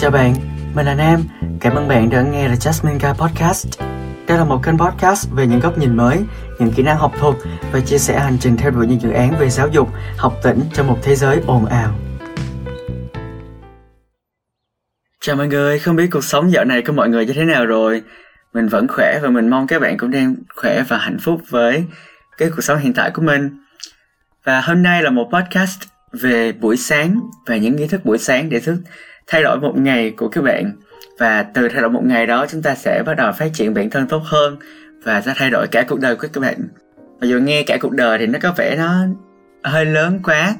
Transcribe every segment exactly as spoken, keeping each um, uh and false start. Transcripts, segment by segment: Chào bạn, mình là Nam. Cảm ơn bạn đã nghe The Jasmine Guy Podcast. Đây là một kênh podcast về những góc nhìn mới, những kỹ năng học thuật và chia sẻ hành trình theo đuổi những dự án về giáo dục, học tỉnh trong một thế giới ồn ào. Chào mọi người, không biết cuộc sống dạo này của mọi người như thế nào rồi. Mình vẫn khỏe và mình mong các bạn cũng đang khỏe và hạnh phúc với cái cuộc sống hiện tại của mình. Và hôm nay là một podcast về buổi sáng và những nghi thức buổi sáng để thức thay đổi một ngày của các bạn. Và từ thay đổi một ngày đó, chúng ta sẽ bắt đầu phát triển bản thân tốt hơn và sẽ thay đổi cả cuộc đời của các bạn. Mặc dù nghe cả cuộc đời thì nó có vẻ nó hơi lớn quá,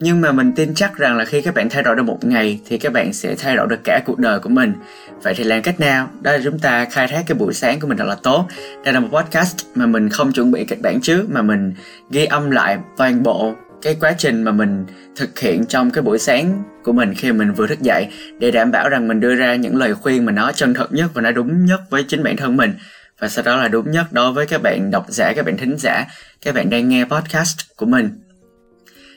nhưng mà mình tin chắc rằng là khi các bạn thay đổi được một ngày thì các bạn sẽ thay đổi được cả cuộc đời của mình. Vậy thì làm cách nào? Đó là chúng ta khai thác cái buổi sáng của mình thật là tốt. Đây là một podcast mà mình không chuẩn bị kịch bản trước, mà mình ghi âm lại toàn bộ cái quá trình mà mình thực hiện trong cái buổi sáng của mình khi mình vừa thức dậy, để đảm bảo rằng mình đưa ra những lời khuyên mà nó chân thật nhất và nó đúng nhất với chính bản thân mình, và sau đó là đúng nhất đối với các bạn độc giả, các bạn thính giả, các bạn đang nghe podcast của mình.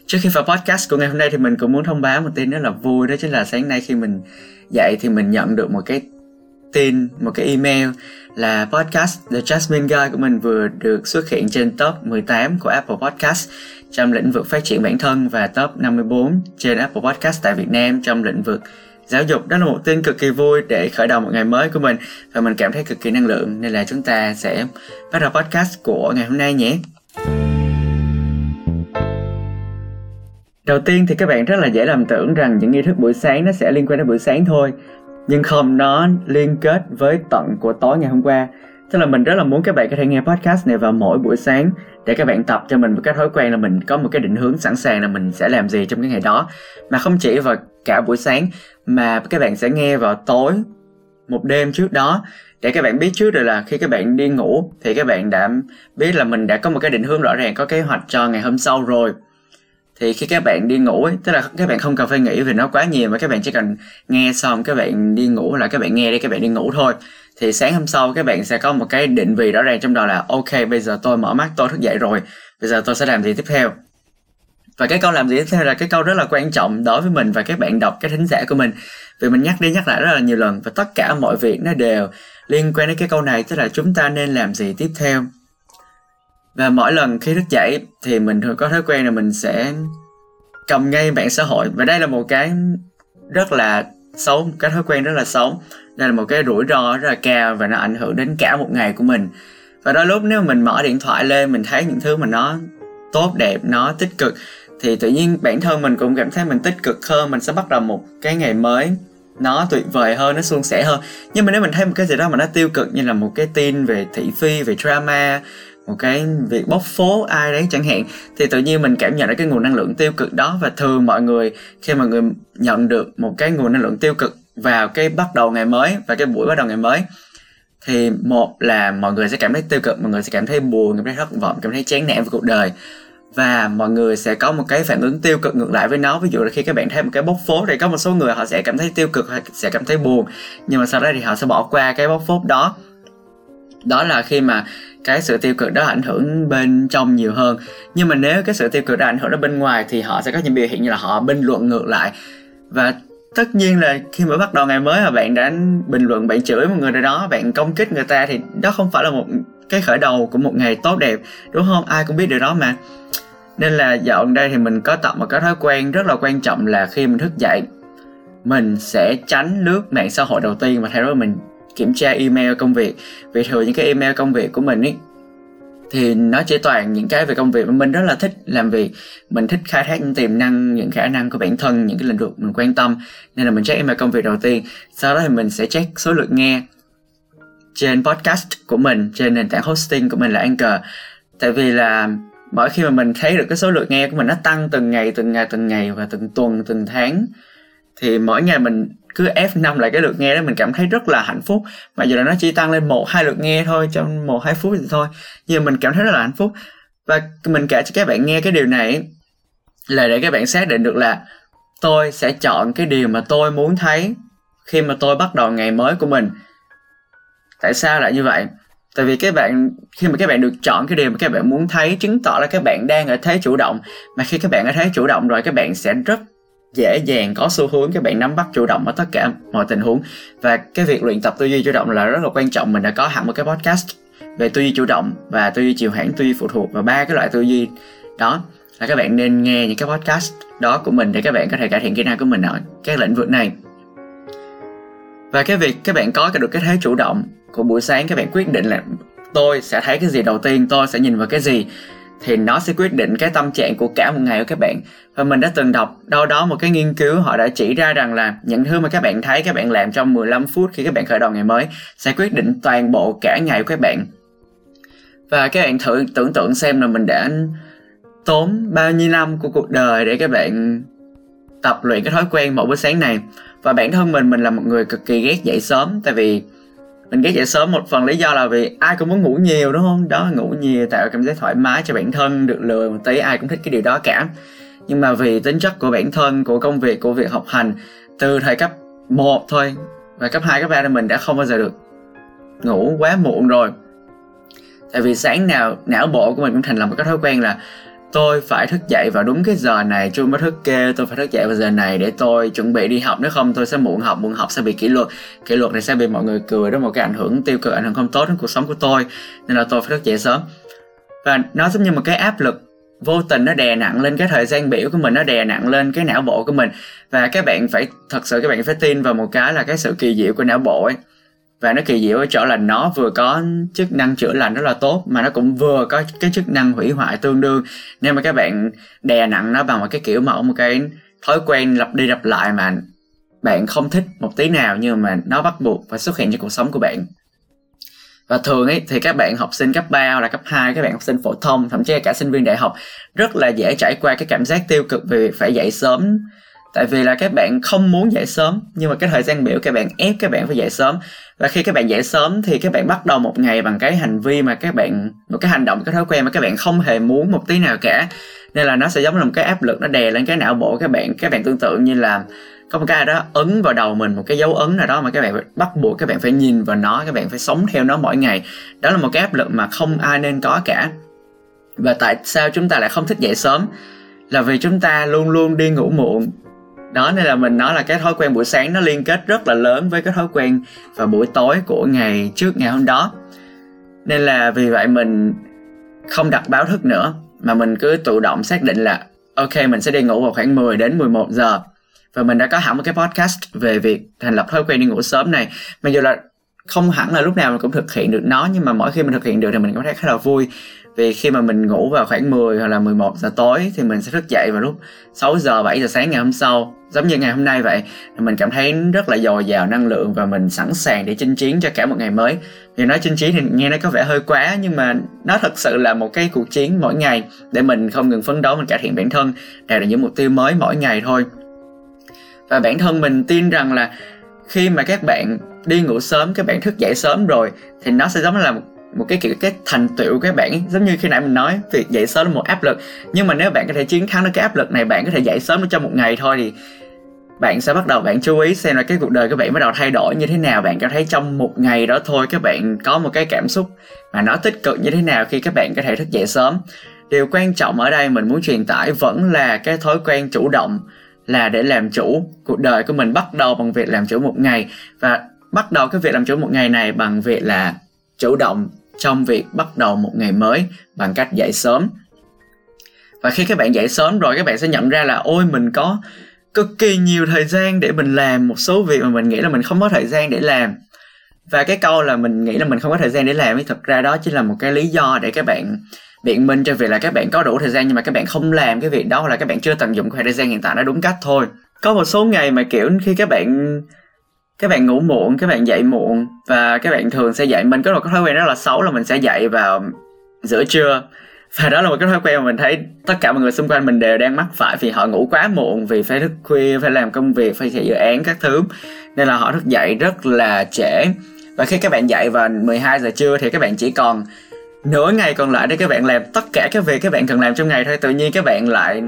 Trước khi vào podcast của ngày hôm nay thì mình cũng muốn thông báo một tin rất là vui, đó chính là sáng nay khi mình dậy thì mình nhận được một cái tin, một cái email là podcast The Jasmine Guy của mình vừa được xuất hiện trên top mười tám của Apple Podcast trong lĩnh vực phát triển bản thân và top năm mươi tư trên Apple Podcast tại Việt Nam trong lĩnh vực giáo dục. Đó là một tin cực kỳ vui để khởi đầu một ngày mới của mình và mình cảm thấy cực kỳ năng lượng, nên là chúng ta sẽ bắt đầu podcast của ngày hôm nay nhé. Đầu tiên thì các bạn rất là dễ lầm tưởng rằng những nghi thức buổi sáng nó sẽ liên quan đến buổi sáng thôi, nhưng không, nó liên kết với tận của tối ngày hôm qua. Tức là mình rất là muốn các bạn có thể nghe podcast này vào mỗi buổi sáng để các bạn tập cho mình một cái thói quen là mình có một cái định hướng sẵn sàng là mình sẽ làm gì trong cái ngày đó. Mà không chỉ vào cả buổi sáng mà các bạn sẽ nghe vào tối một đêm trước đó, để các bạn biết trước rồi là khi các bạn đi ngủ thì các bạn đã biết là mình đã có một cái định hướng rõ ràng, có kế hoạch cho ngày hôm sau rồi. Thì khi các bạn đi ngủ ấy, tức là các bạn không cần phải nghĩ về nó quá nhiều mà các bạn chỉ cần nghe xong các bạn đi ngủ là các bạn nghe để các bạn đi ngủ thôi. Thì sáng hôm sau các bạn sẽ có một cái định vị rõ ràng trong đầu là ok, bây giờ tôi mở mắt, tôi thức dậy rồi, bây giờ tôi sẽ làm gì tiếp theo. Và cái câu làm gì tiếp theo là cái câu rất là quan trọng đối với mình và các bạn đọc, cái thính giả của mình, vì mình nhắc đi nhắc lại rất là nhiều lần và tất cả mọi việc nó đều liên quan đến cái câu này, tức là chúng ta nên làm gì tiếp theo. Và mỗi lần khi thức dậy thì mình thường có thói quen là mình sẽ cầm ngay mạng xã hội. Và đây là một cái rất là xấu, một cái thói quen rất là xấu. Đây là một cái rủi ro rất là cao và nó ảnh hưởng đến cả một ngày của mình. Và đôi lúc nếu mình mở điện thoại lên, mình thấy những thứ mà nó tốt đẹp, nó tích cực, thì tự nhiên bản thân mình cũng cảm thấy mình tích cực hơn, mình sẽ bắt đầu một cái ngày mới nó tuyệt vời hơn, nó suôn sẻ hơn. Nhưng mà nếu mình thấy một cái gì đó mà nó tiêu cực, như là một cái tin về thị phi, về drama, một cái việc bóc phốt ai đấy chẳng hạn, thì tự nhiên mình cảm nhận được cái nguồn năng lượng tiêu cực đó. Và thường mọi người khi mọi người nhận được một cái nguồn năng lượng tiêu cực vào cái bắt đầu ngày mới và cái buổi bắt đầu ngày mới, thì một là mọi người sẽ cảm thấy tiêu cực, mọi người sẽ cảm thấy buồn, cảm thấy thất vọng, cảm thấy chán nản với cuộc đời, và mọi người sẽ có một cái phản ứng tiêu cực ngược lại với nó. Ví dụ là khi các bạn thấy một cái bóc phốt thì có một số người họ sẽ cảm thấy tiêu cực, họ sẽ cảm thấy buồn, nhưng mà sau đó thì họ sẽ bỏ qua cái bóc phốt đó. Đó là khi mà cái sự tiêu cực đó ảnh hưởng bên trong nhiều hơn. Nhưng mà nếu cái sự tiêu cực đó ảnh hưởng đến bên ngoài thì họ sẽ có những biểu hiện như là họ bình luận ngược lại. Và tất nhiên là khi mới bắt đầu ngày mới mà bạn đã bình luận, bạn chửi một người nào đó, bạn công kích người ta, thì đó không phải là một cái khởi đầu của một ngày tốt đẹp, đúng không? Ai cũng biết điều đó mà. Nên là dạo gần đây thì mình có tập một cái thói quen rất là quan trọng là khi mình thức dậy, mình sẽ tránh lướt mạng xã hội đầu tiên, mà thay đổi mình kiểm tra email công việc. Vì thường những cái email công việc của mình ý, thì nó chỉ toàn những cái về công việc. Mình rất là thích làm việc, mình thích khai thác những tiềm năng, những khả năng của bản thân, những cái lĩnh vực mình quan tâm, nên là mình check email công việc đầu tiên. Sau đó thì mình sẽ check số lượt nghe trên podcast của mình, trên nền tảng hosting của mình là Anchor. Tại vì là mỗi khi mà mình thấy được cái số lượt nghe của mình nó tăng từng ngày, từng ngày, từng ngày và từng tuần, từng tháng, thì mỗi ngày mình cứ ép năm lại cái lượt nghe đó, mình cảm thấy rất là hạnh phúc. Mặc dù là nó chỉ tăng lên một hai lượt nghe thôi, trong một hai phút thì thôi, nhưng mình cảm thấy rất là hạnh phúc. Và mình kể cho các bạn nghe cái điều này là để các bạn xác định được là tôi sẽ chọn cái điều mà tôi muốn thấy khi mà tôi bắt đầu ngày mới của mình. Tại sao lại như vậy? Tại vì các bạn, khi mà các bạn được chọn cái điều mà các bạn muốn thấy, chứng tỏ là các bạn đang ở thế chủ động. Mà khi các bạn ở thế chủ động rồi, các bạn sẽ rất dễ dàng có xu hướng các bạn nắm bắt chủ động ở tất cả mọi tình huống. Và cái việc luyện tập tư duy chủ động là rất là quan trọng. Mình đã có hẳn một cái podcast về tư duy chủ động và tư duy chịu hãm, tư duy phụ thuộc, và ba cái loại tư duy đó. Là các bạn nên nghe những cái podcast đó của mình để các bạn có thể cải thiện kỹ năng của mình ở các lĩnh vực này. Và cái việc các bạn có được cái thế chủ động của buổi sáng, các bạn quyết định là tôi sẽ thấy cái gì đầu tiên, tôi sẽ nhìn vào cái gì, thì nó sẽ quyết định cái tâm trạng của cả một ngày của các bạn. Và mình đã từng đọc đâu đó một cái nghiên cứu, họ đã chỉ ra rằng là những thứ mà các bạn thấy, các bạn làm trong mười lăm phút khi các bạn khởi đầu ngày mới sẽ quyết định toàn bộ cả ngày của các bạn. Và các bạn thử tưởng tượng xem là mình đã tốn bao nhiêu năm của cuộc đời để các bạn tập luyện cái thói quen mỗi buổi sáng này. Và bản thân mình, mình là một người cực kỳ ghét dậy sớm. Tại vì mình ghét dậy sớm một phần lý do là vì ai cũng muốn ngủ nhiều, đúng không? Đó, ngủ nhiều tạo cảm giác thoải mái cho bản thân, được lười một tí, ai cũng thích cái điều đó cả. Nhưng mà vì tính chất của bản thân, của công việc, của việc học hành, từ thời cấp một thôi và cấp hai, cấp ba thì mình đã không bao giờ được ngủ quá muộn rồi. Tại vì sáng nào não bộ của mình cũng thành lập một cái thói quen là tôi phải thức dậy vào đúng cái giờ này, chuông báo thức kêu tôi phải thức dậy vào giờ này để tôi chuẩn bị đi học, nếu không tôi sẽ muộn học, muộn học sẽ bị kỷ luật, kỷ luật này sẽ bị mọi người cười, đó một cái ảnh hưởng tiêu cực, ảnh hưởng không tốt đến cuộc sống của tôi, nên là tôi phải thức dậy sớm. Và nó giống như một cái áp lực vô tình, nó đè nặng lên cái thời gian biểu của mình, nó đè nặng lên cái não bộ của mình. Và các bạn phải thật sự các bạn phải tin vào một cái là cái sự kỳ diệu của não bộ ấy. Và nó kỳ diệu ở chỗ là nó vừa có chức năng chữa lành rất là tốt, mà nó cũng vừa có cái chức năng hủy hoại tương đương. Nếu mà các bạn đè nặng nó bằng một cái kiểu mẫu, một cái thói quen lặp đi lặp lại mà bạn không thích một tí nào, nhưng mà nó bắt buộc phải xuất hiện trong cuộc sống của bạn. Và thường ấy thì các bạn học sinh cấp ba hoặc là cấp hai, các bạn học sinh phổ thông, thậm chí là cả sinh viên đại học rất là dễ trải qua cái cảm giác tiêu cực về việc phải dậy sớm. Tại vì là các bạn không muốn dậy sớm, nhưng mà cái thời gian biểu các bạn ép các bạn phải dậy sớm. Và khi các bạn dậy sớm thì các bạn bắt đầu một ngày bằng cái hành vi mà các bạn, một cái hành động, cái thói quen mà các bạn không hề muốn một tí nào cả. Nên là nó sẽ giống là một cái áp lực, nó đè lên cái não bộ các bạn. Các bạn tương tự như là có một cái đó ấn vào đầu mình, một cái dấu ấn nào đó mà các bạn bắt buộc các bạn phải nhìn vào nó, các bạn phải sống theo nó mỗi ngày. Đó là một cái áp lực mà không ai nên có cả. Và tại sao chúng ta lại không thích dậy sớm? Là vì chúng ta luôn luôn đi ngủ muộn. Đó, nên là mình nói là cái thói quen buổi sáng nó liên kết rất là lớn với cái thói quen vào buổi tối của ngày trước ngày hôm đó. Nên là vì vậy mình không đặt báo thức nữa, mà mình cứ tự động xác định là ok, mình sẽ đi ngủ vào khoảng mười đến mười một giờ. Và mình đã có hẳn một cái podcast về việc thành lập thói quen đi ngủ sớm này. Mặc dù là không hẳn là lúc nào mình cũng thực hiện được nó, nhưng mà mỗi khi mình thực hiện được thì mình cảm thấy khá là vui. Vì khi mà mình ngủ vào khoảng mười hoặc là mười một giờ tối thì mình sẽ thức dậy vào lúc sáu giờ, bảy giờ sáng ngày hôm sau. Giống như ngày hôm nay vậy, mình cảm thấy rất là dồi dào năng lượng và mình sẵn sàng để chinh chiến cho cả một ngày mới. Vì nói chinh chiến thì nghe nó có vẻ hơi quá, nhưng mà nó thật sự là một cái cuộc chiến mỗi ngày để mình không ngừng phấn đấu, mình cải thiện bản thân, đạt được những mục tiêu mới mỗi ngày thôi. Và bản thân mình tin rằng là khi mà các bạn đi ngủ sớm, các bạn thức dậy sớm rồi thì nó sẽ giống như là một một cái kiểu cái thành tựu của các bạn ấy. Giống như khi nãy mình nói, việc dậy sớm là một áp lực, nhưng mà nếu bạn có thể chiến thắng được cái áp lực này, bạn có thể dậy sớm trong một ngày thôi, thì bạn sẽ bắt đầu bạn chú ý xem là cái cuộc đời các bạn bắt đầu thay đổi như thế nào. Bạn cảm thấy trong một ngày đó thôi các bạn có một cái cảm xúc mà nó tích cực như thế nào khi các bạn có thể thức dậy sớm. Điều quan trọng ở đây mình muốn truyền tải vẫn là cái thói quen chủ động, là để làm chủ cuộc đời của mình, bắt đầu bằng việc làm chủ một ngày. Và bắt đầu cái việc làm chủ một ngày này bằng việc là chủ động trong việc bắt đầu một ngày mới bằng cách dậy sớm. Và khi các bạn dậy sớm rồi, các bạn sẽ nhận ra là ôi, mình có cực kỳ nhiều thời gian để mình làm một số việc mà mình nghĩ là mình không có thời gian để làm. Và cái câu là mình nghĩ là mình không có thời gian để làm ấy, thật ra đó chỉ là một cái lý do để các bạn biện minh cho việc là các bạn có đủ thời gian nhưng mà các bạn không làm cái việc đó, là các bạn chưa tận dụng cái thời gian hiện tại nó đúng cách thôi. Có một số ngày mà kiểu khi các bạn các bạn ngủ muộn, các bạn dậy muộn, và các bạn thường sẽ dậy, mình có một cái thói quen rất là xấu là mình sẽ dậy vào giữa trưa. Và đó là một cái thói quen mà mình thấy tất cả mọi người xung quanh mình đều đang mắc phải, vì họ ngủ quá muộn, vì phải thức khuya, phải làm công việc, phải chạy dự án các thứ, nên là họ thức dậy rất là trễ. Và khi các bạn dậy vào mười hai giờ trưa thì các bạn chỉ còn nửa ngày còn lại để các bạn làm tất cả các việc các bạn cần làm trong ngày thôi. Tự nhiên các bạn lại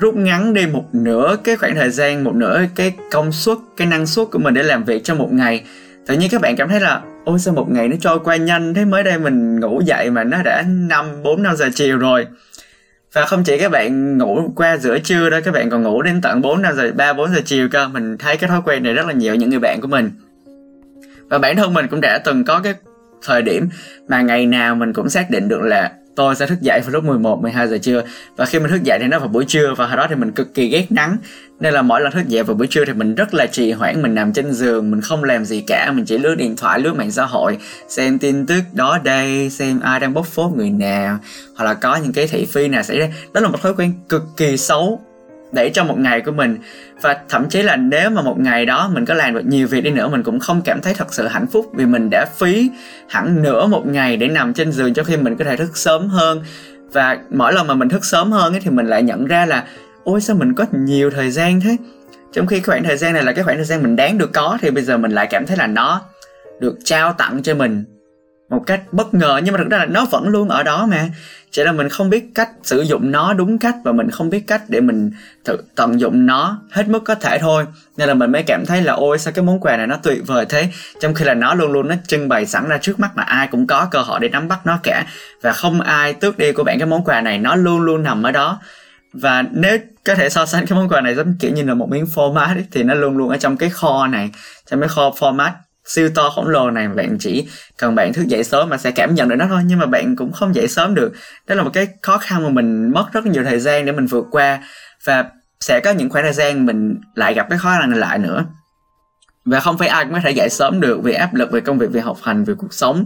rút ngắn đi một nửa cái khoảng thời gian, một nửa cái công suất, cái năng suất của mình để làm việc trong một ngày. Tự nhiên các bạn cảm thấy là ôi, sao một ngày nó trôi qua nhanh thế, mới đây mình ngủ dậy mà nó đã năm bốn năm giờ chiều rồi. Và không chỉ các bạn ngủ qua giữa trưa đó, các bạn còn ngủ đến tận bốn năm giờ ba bốn giờ chiều cơ. Mình thấy cái thói quen này rất là nhiều những người bạn của mình. Và bản thân mình cũng đã từng có cái thời điểm mà ngày nào mình cũng xác định được là tôi sẽ thức dậy vào lúc mười một mười hai giờ trưa. Và khi mình thức dậy thì nó vào buổi trưa, và hồi đó thì mình cực kỳ ghét nắng, nên là mỗi lần thức dậy vào buổi trưa thì mình rất là trì hoãn. Mình nằm trên giường, mình không làm gì cả, mình chỉ lướt điện thoại, lướt mạng xã hội, xem tin tức đó đây, xem ai đang bóc phốt người nào, hoặc là có những cái thị phi nào xảy ra. Đó là một thói quen cực kỳ xấu để trong một ngày của mình. Và thậm chí là nếu mà một ngày đó mình có làm được nhiều việc đi nữa, mình cũng không cảm thấy thật sự hạnh phúc, vì mình đã phí hẳn nửa một ngày để nằm trên giường, trong khi mình có thể thức sớm hơn. Và mỗi lần mà mình thức sớm hơn ấy, thì mình lại nhận ra là ôi sao mình có nhiều thời gian thế, trong khi khoảng thời gian này là cái khoảng thời gian mình đáng được có, thì bây giờ mình lại cảm thấy là nó được trao tặng cho mình một cách bất ngờ. Nhưng mà thực ra là nó vẫn luôn ở đó mà, chỉ là mình không biết cách sử dụng nó đúng cách, và mình không biết cách để mình thử tận dụng nó hết mức có thể thôi. Nên là mình mới cảm thấy là ôi sao cái món quà này nó tuyệt vời thế, trong khi là nó luôn luôn nó trưng bày sẵn ra trước mắt, mà ai cũng có cơ hội để nắm bắt nó cả, và không ai tước đi của bạn cái món quà này, nó luôn luôn nằm ở đó. Và nếu có thể so sánh cái món quà này giống kiểu như là một miếng format ấy, thì nó luôn luôn ở trong cái kho này, trong cái kho format siêu to khổng lồ này. Bạn chỉ cần bạn thức dậy sớm mà sẽ cảm nhận được nó thôi, nhưng mà bạn cũng không dậy sớm được. Đó là một cái khó khăn mà mình mất rất nhiều thời gian để mình vượt qua, và sẽ có những khoảng thời gian mình lại gặp cái khó khăn này lại nữa. Và không phải ai cũng có thể dậy sớm được, vì áp lực về công việc, về học hành, về cuộc sống.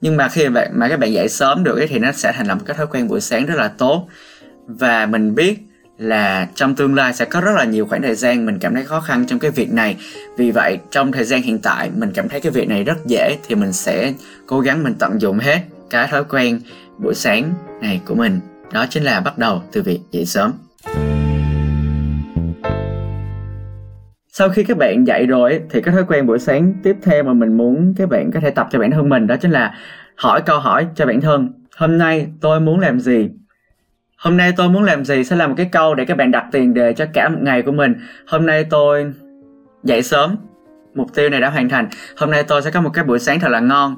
Nhưng mà khi mà, mà các bạn dậy sớm được ấy, thì nó sẽ thành lập cái thói quen buổi sáng rất là tốt. Và mình biết là trong tương lai sẽ có rất là nhiều khoảng thời gian mình cảm thấy khó khăn trong cái việc này. Vì vậy trong thời gian hiện tại mình cảm thấy cái việc này rất dễ, thì mình sẽ cố gắng mình tận dụng hết cái thói quen buổi sáng này của mình. Đó chính là bắt đầu từ việc dậy sớm. Sau khi các bạn dậy rồi thì cái thói quen buổi sáng tiếp theo mà mình muốn các bạn có thể tập cho bản thân mình, đó chính là hỏi câu hỏi cho bản thân. Hôm nay tôi muốn làm gì? Hôm nay tôi muốn làm gì sẽ là một cái câu để các bạn đặt tiền đề cho cả một ngày của mình. Hôm nay tôi dậy sớm, mục tiêu này đã hoàn thành. Hôm nay tôi sẽ có một cái buổi sáng thật là ngon.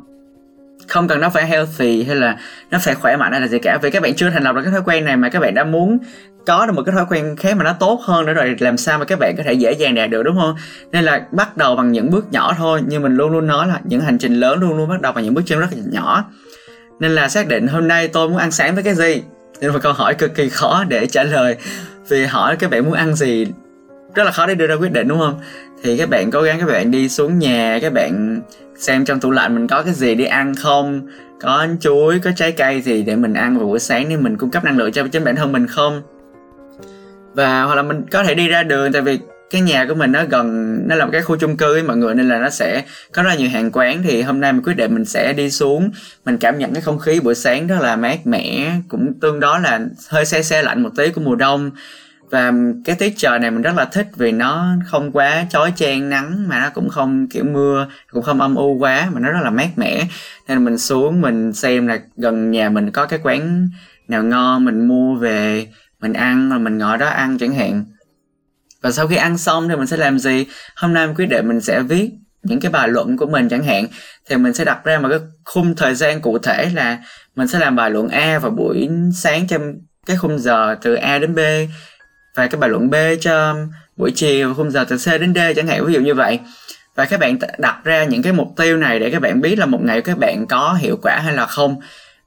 Không cần nó phải healthy hay là nó phải khỏe mạnh hay là gì cả, vì các bạn chưa thành lập được cái thói quen này mà các bạn đã muốn có được một cái thói quen khác mà nó tốt hơn nữa rồi, làm sao mà các bạn có thể dễ dàng đạt được, đúng không? Nên là bắt đầu bằng những bước nhỏ thôi. Như mình luôn luôn nói là những hành trình lớn luôn luôn bắt đầu bằng những bước chân rất là nhỏ. Nên là xác định hôm nay tôi muốn ăn sáng với cái gì. Nhưng mà câu hỏi cực kỳ khó để trả lời, vì hỏi các bạn muốn ăn gì rất là khó để đưa ra quyết định, đúng không? Thì các bạn cố gắng các bạn đi xuống nhà, các bạn xem trong tủ lạnh mình có cái gì để ăn không, có chuối, có trái cây gì để mình ăn vào buổi sáng để mình cung cấp năng lượng cho chính bản thân mình không. Và hoặc là mình có thể đi ra đường, tại vì cái nhà của mình nó gần, nó là một cái khu chung cư ấy mọi người, nên là nó sẽ có rất là nhiều hàng quán. Thì hôm nay mình quyết định mình sẽ đi xuống, mình cảm nhận cái không khí buổi sáng rất là mát mẻ, cũng tương đối là hơi se se lạnh một tí của mùa đông. Và cái tiết trời này mình rất là thích, vì nó không quá chói chang nắng mà nó cũng không kiểu mưa, cũng không âm u quá, mà nó rất là mát mẻ. Nên mình xuống mình xem là gần nhà mình có cái quán nào ngon, mình mua về mình ăn, rồi mình ngồi đó ăn chẳng hạn. Và sau khi ăn xong thì mình sẽ làm gì? Hôm nay mình quyết định mình sẽ viết những cái bài luận của mình chẳng hạn. Thì mình sẽ đặt ra một cái khung thời gian cụ thể là mình sẽ làm bài luận A vào buổi sáng trong cái khung giờ từ A đến B, và cái bài luận B cho buổi chiều khung giờ từ C đến D chẳng hạn, ví dụ như vậy. Và các bạn đặt ra những cái mục tiêu này để các bạn biết là một ngày các bạn có hiệu quả hay là không.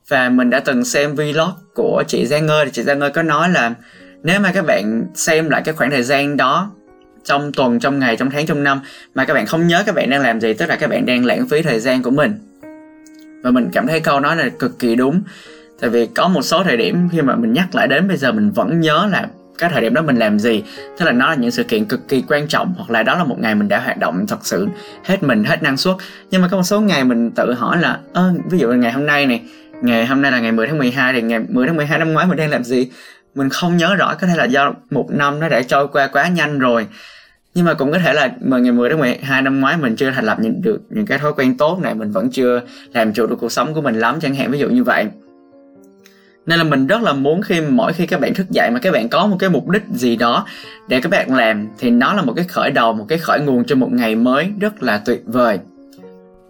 Và mình đã từng xem vlog của chị Giang Ngơi, thì chị Giang Ngơi có nói là nếu mà các bạn xem lại cái khoảng thời gian đó trong tuần, trong ngày, trong tháng, trong năm mà các bạn không nhớ các bạn đang làm gì, tức là các bạn đang lãng phí thời gian của mình. Và mình cảm thấy câu nói này cực kỳ đúng. Tại vì có một số thời điểm khi mà mình nhắc lại đến bây giờ mình vẫn nhớ là cái thời điểm đó mình làm gì. Tức là nó là những sự kiện cực kỳ quan trọng, hoặc là đó là một ngày mình đã hoạt động thật sự hết mình, hết năng suất. Nhưng mà có một số ngày mình tự hỏi là ơ, ví dụ là ngày hôm nay này, ngày hôm nay là ngày mười tháng mười hai, thì ngày mười tháng mười hai năm ngoái mình đang làm gì? Mình không nhớ rõ, có thể là do một năm nó đã trôi qua quá nhanh rồi. Nhưng mà cũng có thể là ngày mười đến mười hai năm ngoái mình chưa thành lập những, được những cái thói quen tốt này, mình vẫn chưa làm chủ được cuộc sống của mình lắm chẳng hạn, ví dụ như vậy. Nên là mình rất là muốn khi mỗi khi các bạn thức dậy mà các bạn có một cái mục đích gì đó để các bạn làm, thì nó là một cái khởi đầu, một cái khởi nguồn cho một ngày mới rất là tuyệt vời.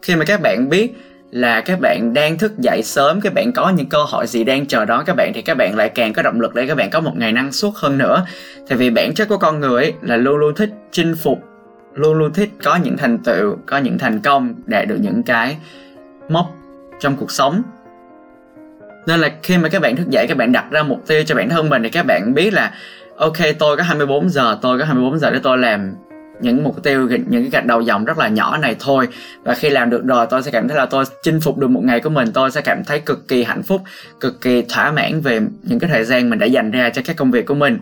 Khi mà các bạn biết là các bạn đang thức dậy sớm, các bạn có những cơ hội gì đang chờ đón các bạn, thì các bạn lại càng có động lực để các bạn có một ngày năng suất hơn nữa. Tại vì bản chất của con người ấy là luôn luôn thích chinh phục, luôn luôn thích có những thành tựu, có những thành công, đạt được những cái mốc trong cuộc sống. Nên là khi mà các bạn thức dậy, các bạn đặt ra mục tiêu cho bản thân mình thì các bạn biết là ok, tôi có hai mươi bốn giờ, tôi có hai mươi bốn giờ để tôi làm những mục tiêu, những cái gạch đầu dòng rất là nhỏ này thôi. Và khi làm được rồi, tôi sẽ cảm thấy là tôi chinh phục được một ngày của mình. Tôi sẽ cảm thấy cực kỳ hạnh phúc, cực kỳ thỏa mãn về những cái thời gian mình đã dành ra cho các công việc của mình.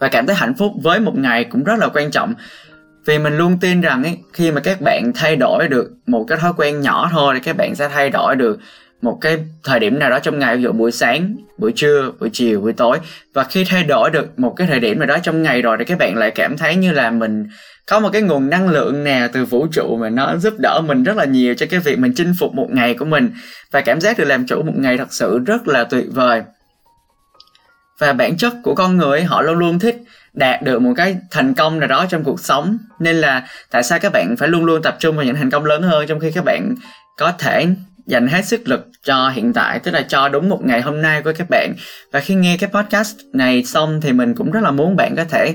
Và cảm thấy hạnh phúc với một ngày cũng rất là quan trọng. Vì mình luôn tin rằng ấy, khi mà các bạn thay đổi được một cái thói quen nhỏ thôi thì các bạn sẽ thay đổi được một cái thời điểm nào đó trong ngày, ví dụ buổi sáng, buổi trưa, buổi chiều, buổi tối. Và khi thay đổi được một cái thời điểm nào đó trong ngày rồi thì các bạn lại cảm thấy như là mình có một cái nguồn năng lượng nào từ vũ trụ mà nó giúp đỡ mình rất là nhiều cho cái việc mình chinh phục một ngày của mình. Và cảm giác được làm chủ một ngày thật sự rất là tuyệt vời. Và bản chất của con người họ luôn luôn thích đạt được một cái thành công nào đó trong cuộc sống. Nên là tại sao các bạn phải luôn luôn tập trung vào những thành công lớn hơn, trong khi các bạn có thể dành hết sức lực cho hiện tại, tức là cho đúng một ngày hôm nay của các bạn. Và khi nghe cái podcast này xong thì mình cũng rất là muốn bạn có thể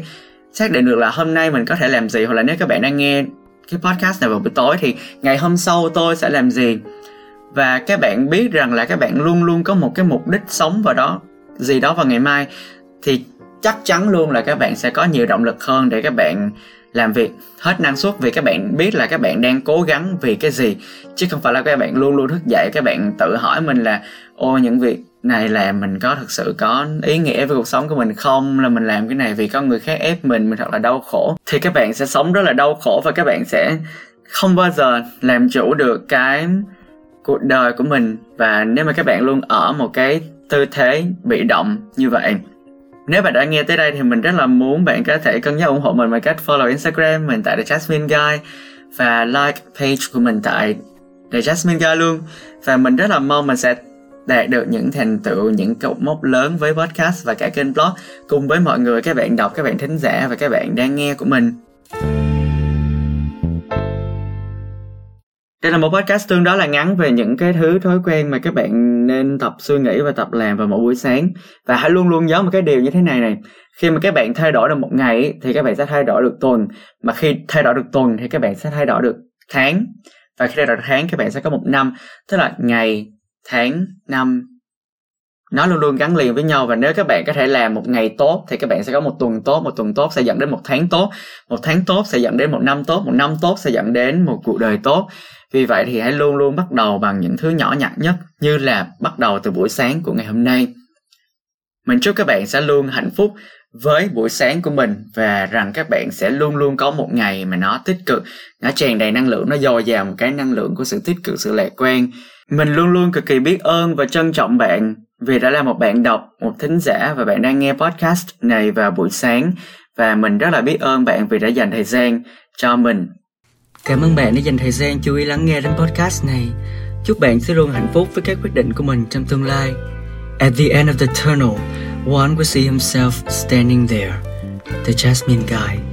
xác định được là hôm nay mình có thể làm gì, hoặc là nếu các bạn đang nghe cái podcast này vào buổi tối thì ngày hôm sau tôi sẽ làm gì. Và các bạn biết rằng là các bạn luôn luôn có một cái mục đích sống vào đó gì đó vào ngày mai, thì chắc chắn luôn là các bạn sẽ có nhiều động lực hơn để các bạn làm việc hết năng suất, vì các bạn biết là các bạn đang cố gắng vì cái gì, chứ không phải là các bạn luôn luôn thức dậy các bạn tự hỏi mình là ôi những việc này là mình có thực sự có ý nghĩa với cuộc sống của mình không, là mình làm cái này vì có người khác ép mình mình thật là đau khổ. Thì các bạn sẽ sống rất là đau khổ và các bạn sẽ không bao giờ làm chủ được cái cuộc đời của mình. Và nếu mà các bạn luôn ở một cái tư thế bị động như vậy. Nếu bạn đã nghe tới đây thì mình rất là muốn bạn có thể cân nhắc ủng hộ mình bằng cách follow Instagram mình tại The Jasmine Guy và like page của mình tại The Jasmine Guy luôn. Và mình rất là mong mình sẽ đạt được những thành tựu, những cột mốc lớn với podcast và cả kênh blog cùng với mọi người, các bạn đọc, các bạn thính giả và các bạn đang nghe của mình. Đây là một podcast tương đối là ngắn về những cái thứ thói quen mà các bạn nên tập suy nghĩ và tập làm vào mỗi buổi sáng. Và hãy luôn luôn nhớ một cái điều như thế này này. Khi mà các bạn thay đổi được một ngày thì các bạn sẽ thay đổi được tuần. Mà khi thay đổi được tuần thì các bạn sẽ thay đổi được tháng. Và khi thay đổi được tháng các bạn sẽ có một năm. Tức là ngày, tháng, năm. Nó luôn luôn gắn liền với nhau. Và nếu các bạn có thể làm một ngày tốt thì các bạn sẽ có một tuần tốt. Một tuần tốt sẽ dẫn đến một tháng tốt. Một tháng tốt sẽ dẫn đến một năm tốt. Một năm tốt sẽ dẫn đến một cuộc đời tốt. Vì vậy thì hãy luôn luôn bắt đầu bằng những thứ nhỏ nhặt nhất, như là bắt đầu từ buổi sáng của ngày hôm nay. Mình chúc các bạn sẽ luôn hạnh phúc với buổi sáng của mình, và rằng các bạn sẽ luôn luôn có một ngày mà nó tích cực, nó tràn đầy năng lượng, nó dồi dào một cái năng lượng của sự tích cực, sự lạc quan. Mình luôn luôn cực kỳ biết ơn và trân trọng bạn vì đã là một bạn đọc, một thính giả và bạn đang nghe podcast này vào buổi sáng. Và mình rất là biết ơn bạn vì đã dành thời gian cho mình. Cảm ơn bạn đã dành thời gian chú ý lắng nghe đến podcast này. Chúc bạn sẽ luôn hạnh phúc với các quyết định của mình trong tương lai. At the end of the tunnel, one will see himself standing there. The Jasmine Guy.